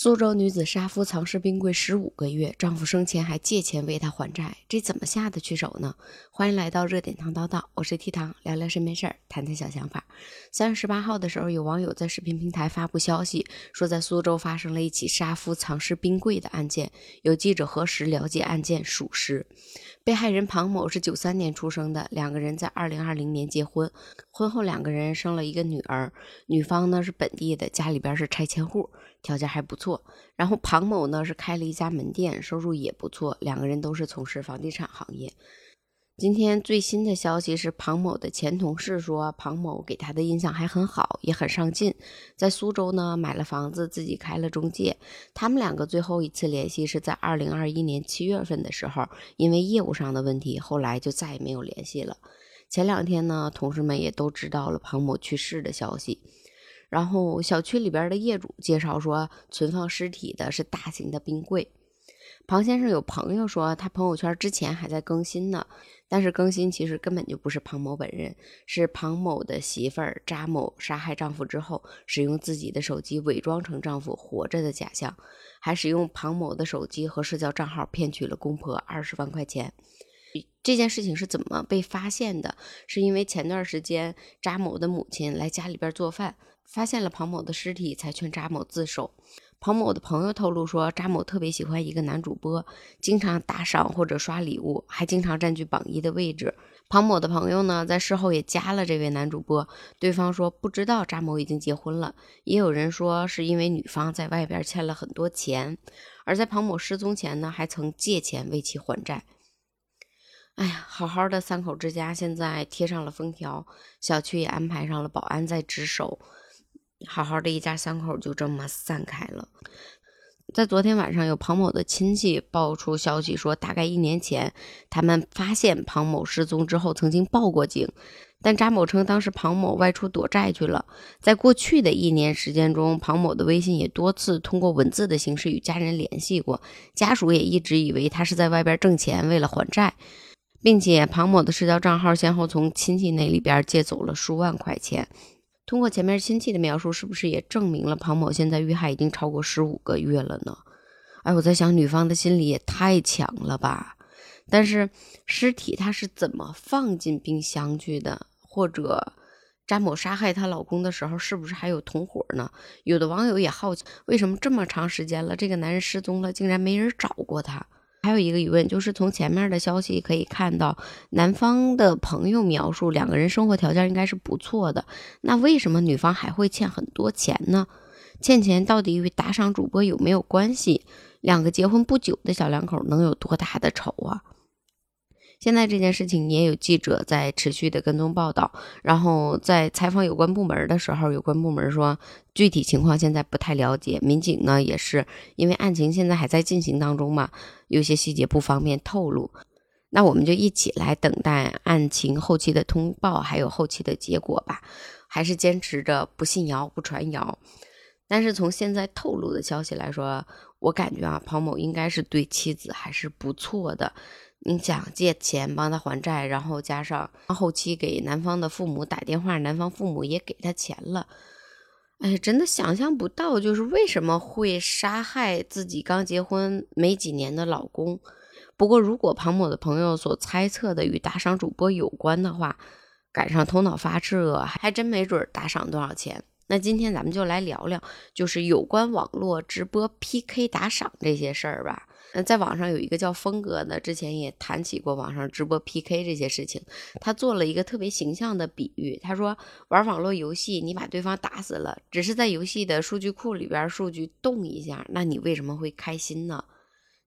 苏州女子杀夫藏尸冰柜15个月，丈夫生前还借钱为她还债，这怎么下得去手呢？欢迎来到热点糖叨叨，我是 T 糖，聊聊身边事儿，谈谈小想法。3月18号的时候，有网友在视频平台发布消息，说在苏州发生了一起杀夫藏尸冰柜的案件。有记者核实了解案件属实，被害人庞某是93年出生的，两个人在2020年结婚，婚后两个人生了一个女儿，女方呢是本地的，家里边是拆迁户，条件还不错。然后庞某呢是开了一家门店，收入也不错，两个人都是从事房地产行业。今天最新的消息是，庞某的前同事说，庞某给他的印象还很好，也很上进，在苏州呢买了房子，自己开了中介。他们两个最后一次联系是在2021年7月份的时候，因为业务上的问题，后来就再也没有联系了。前两天呢，同事们也都知道了庞某去世的消息。然后小区里边的业主介绍说，存放尸体的是大型的冰柜。庞先生有朋友说，他朋友圈之前还在更新呢，但是更新其实根本就不是庞某本人，是庞某的媳妇儿查某杀害丈夫之后，使用自己的手机伪装成丈夫活着的假象，还使用庞某的手机和社交账号骗取了公婆20万块钱。这件事情是怎么被发现的？是因为前段时间查某的母亲来家里边做饭，发现了庞某的尸体，才劝查某自首。庞某的朋友透露说，查某特别喜欢一个男主播，经常打赏或者刷礼物，还经常占据榜一的位置。庞某的朋友呢，在事后也加了这位男主播，对方说不知道查某已经结婚了，也有人说是因为女方在外边欠了很多钱，而在庞某失踪前呢，还曾借钱为其还债。哎呀，好好的三口之家现在贴上了封条，小区也安排上了保安在值守，好好的一家三口就这么散开了。在昨天晚上，有庞某的亲戚爆出消息说，大概1年前他们发现庞某失踪之后曾经报过警，但查某称当时庞某外出躲债去了。在过去的1年时间中，庞某的微信也多次通过文字的形式与家人联系过，家属也一直以为他是在外边挣钱为了还债，并且庞某的社交账号先后从亲戚那里边借走了数万块钱。通过前面亲戚的描述，是不是也证明了庞某现在遇害已经超过15个月了呢？哎，我在想女方的心理也太强了吧。但是尸体她是怎么放进冰箱去的？或者查某杀害她老公的时候是不是还有同伙呢？有的网友也好奇，为什么这么长时间了，这个男人失踪了竟然没人找过他？还有一个疑问，就是从前面的消息可以看到，男方的朋友描述两个人生活条件应该是不错的，那为什么女方还会欠很多钱呢？欠钱到底与打赏主播有没有关系？两个结婚不久的小两口能有多大的仇啊？现在这件事情也有记者在持续的跟踪报道，然后在采访有关部门的时候，有关部门说具体情况现在不太了解，民警呢也是因为案情现在还在进行当中嘛，有些细节不方便透露。那我们就一起来等待案情后期的通报，还有后期的结果吧。还是坚持着不信谣不传谣，但是从现在透露的消息来说，我感觉啊，庞某应该是对妻子还是不错的。你想借钱帮他还债，然后加上后期给男方的父母打电话，男方父母也给他钱了。哎，真的想象不到，就是为什么会杀害自己刚结婚没几年的老公。不过如果庞某的朋友所猜测的与打赏主播有关的话，赶上头脑发热，还真没准打赏多少钱。那今天咱们就来聊聊，就是有关网络直播 PK 打赏这些事儿吧。在网上有一个叫峰哥的，之前也谈起过网上直播 PK 这些事情，他做了一个特别形象的比喻，他说玩网络游戏，你把对方打死了，只是在游戏的数据库里边数据动一下，那你为什么会开心呢？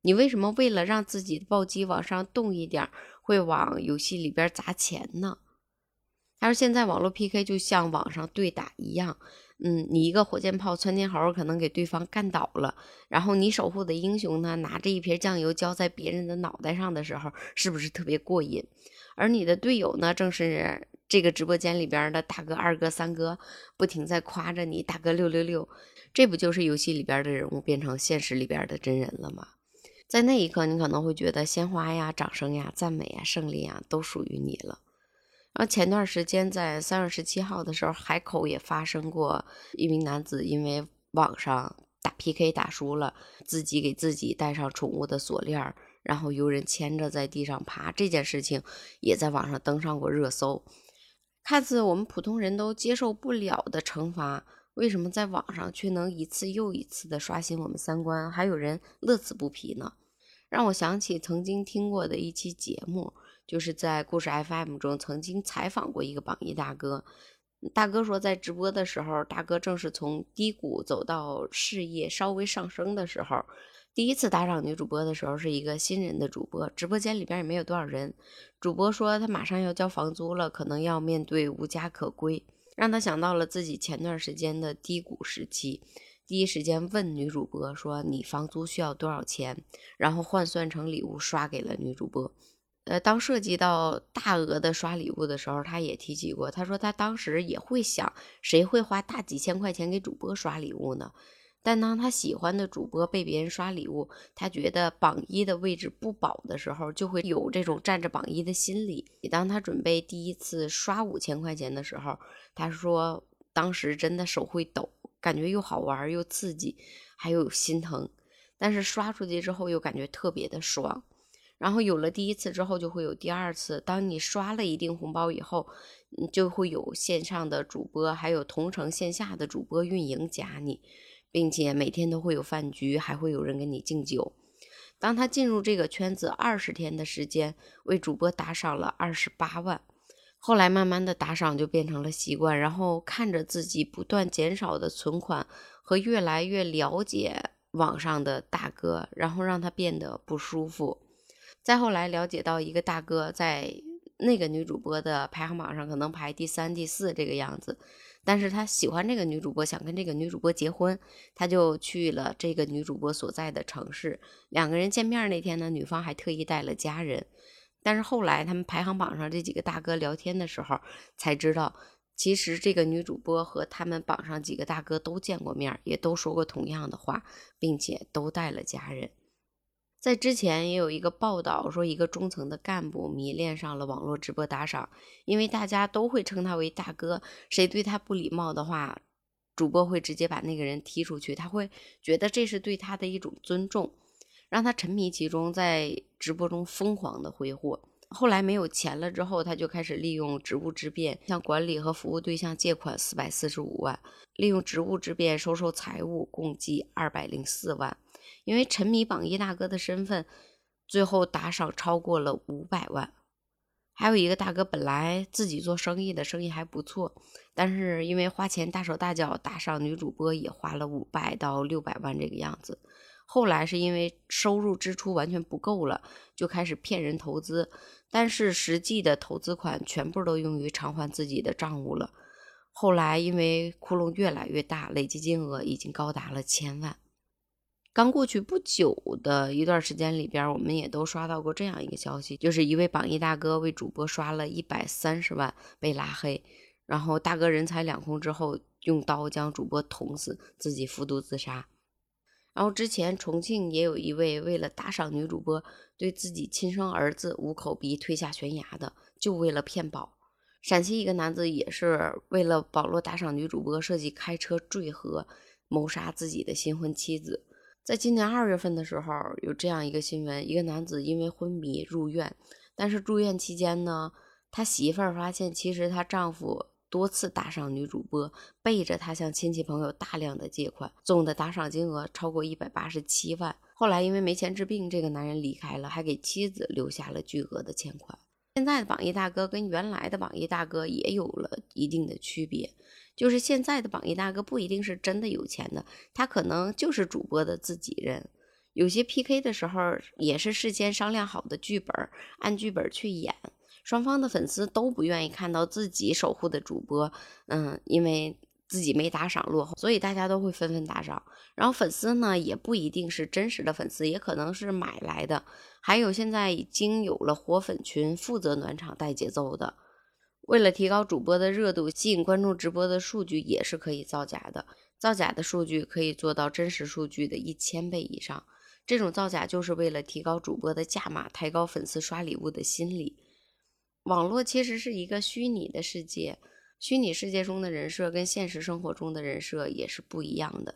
你为什么为了让自己的暴击往上动一点，会往游戏里边砸钱呢？他说现在网络 PK 就像网上对打一样，你一个火箭炮窜天猴可能给对方干倒了，然后你守护的英雄呢，拿着一瓶酱油浇在别人的脑袋上的时候，是不是特别过瘾？而你的队友呢，正是这个直播间里边的大哥、二哥、三哥，不停在夸着你，大哥666，这不就是游戏里边的人物变成现实里边的真人了吗？在那一刻，你可能会觉得鲜花呀、掌声呀、赞美呀、胜利呀，都属于你了。然后前段时间在3月17号的时候，海口也发生过一名男子因为网上打 PK 打输了，自己给自己戴上宠物的锁链，然后由人牵着在地上爬，这件事情也在网上登上过热搜。看似我们普通人都接受不了的惩罚，为什么在网上却能一次又一次的刷新我们三观，还有人乐此不疲呢？让我想起曾经听过的一期节目，就是在故事 FM 中曾经采访过一个榜一大哥。大哥说，在直播的时候，大哥正是从低谷走到事业稍微上升的时候。第一次打赏女主播的时候是一个新人的主播，直播间里边也没有多少人。主播说他马上要交房租了，可能要面对无家可归，让他想到了自己前段时间的低谷时期。第一时间问女主播说，你房租需要多少钱，然后换算成礼物刷给了女主播。当涉及到大额的刷礼物的时候，他也提起过，他说他当时也会想，谁会花大几千块钱给主播刷礼物呢？但当他喜欢的主播被别人刷礼物，他觉得榜一的位置不保的时候，就会有这种占着榜一的心理。当他准备第一次刷5000块钱的时候，他说当时真的手会抖，感觉又好玩又刺激，还有心疼，但是刷出去之后又感觉特别的爽。然后有了第一次之后，就会有第二次。当你刷了一定红包以后，就会有线上的主播还有同城线下的主播运营夹你，并且每天都会有饭局，还会有人跟你敬酒。当他进入这个圈子20天的时间，为主播打赏了28万。后来慢慢的打赏就变成了习惯，然后看着自己不断减少的存款和越来越了解网上的大哥，然后让他变得不舒服。再后来了解到一个大哥在那个女主播的排行榜上可能排第3、第4这个样子，但是他喜欢这个女主播，想跟这个女主播结婚，他就去了这个女主播所在的城市。两个人见面那天呢，女方还特意带了家人。但是后来他们排行榜上这几个大哥聊天的时候才知道，其实这个女主播和他们榜上几个大哥都见过面，也都说过同样的话，并且都带了家人。在之前也有一个报道说，一个中层的干部迷恋上了网络直播打赏，因为大家都会称他为大哥，谁对他不礼貌的话，主播会直接把那个人踢出去，他会觉得这是对他的一种尊重，让他沉迷其中，在直播中疯狂的挥霍。后来没有钱了之后，他就开始利用职务之便向管理和服务对象借款445万，利用职务之便收受财物共计204万。因为沉迷榜一大哥的身份，最后打赏超过了500万。还有一个大哥本来自己做生意的，生意还不错，但是因为花钱大手大脚打赏女主播，也花了500到600万这个样子。后来是因为收入支出完全不够了，就开始骗人投资，但是实际的投资款全部都用于偿还自己的账务了。后来因为窟窿越来越大，累计金额已经高达了1000万。刚过去不久的一段时间里边，我们也都刷到过这样一个消息，就是一位榜一大哥为主播刷了130万被拉黑，然后大哥人财两空之后，用刀将主播捅死，自己服毒自杀。然后之前重庆也有一位为了打赏女主播，对自己亲生儿子捂口鼻推下悬崖的，就为了骗保。陕西一个男子也是为了网络打赏女主播，设计开车坠河谋杀自己的新婚妻子。在今年2月份的时候，有这样一个新闻，一个男子因为昏迷入院，但是住院期间呢，他媳妇儿发现其实他丈夫多次打赏女主播，背着他向亲戚朋友大量的借款，总的打赏金额超过187万。后来因为没钱治病，这个男人离开了，还给妻子留下了巨额的欠款。现在的榜一大哥跟原来的榜一大哥也有了一定的区别，就是现在的榜一大哥不一定是真的有钱的，他可能就是主播的自己人。有些 PK 的时候也是事先商量好的剧本，按剧本去演，双方的粉丝都不愿意看到自己守护的主播因为自己没打赏落后，所以大家都会纷纷打赏。然后粉丝呢，也不一定是真实的粉丝，也可能是买来的。还有现在已经有了活粉群，负责暖场带节奏的。为了提高主播的热度，吸引观众直播的数据也是可以造假的，造假的数据可以做到真实数据的1000倍以上。这种造假就是为了提高主播的价码，抬高粉丝刷礼物的心理。网络其实是一个虚拟的世界，虚拟世界中的人设跟现实生活中的人设也是不一样的。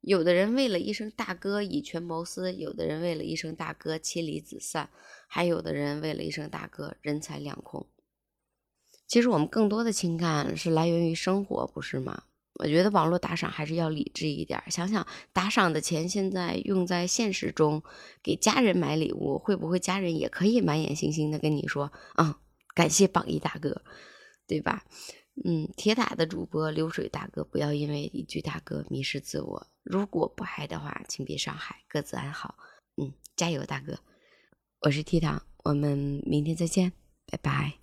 有的人为了一声大哥以权谋私，有的人为了一声大哥妻离子散，还有的人为了一声大哥人财两空。其实我们更多的情感是来源于生活，不是吗？我觉得网络打赏还是要理智一点，想想打赏的钱现在用在现实中，给家人买礼物，会不会家人也可以满眼星星的跟你说感谢榜一大哥，对吧？铁打的主播流水大哥，不要因为一句大哥迷失自我，如果不嗨的话请别上海，各自安好。加油大哥，我是 T 糖，我们明天再见，拜拜。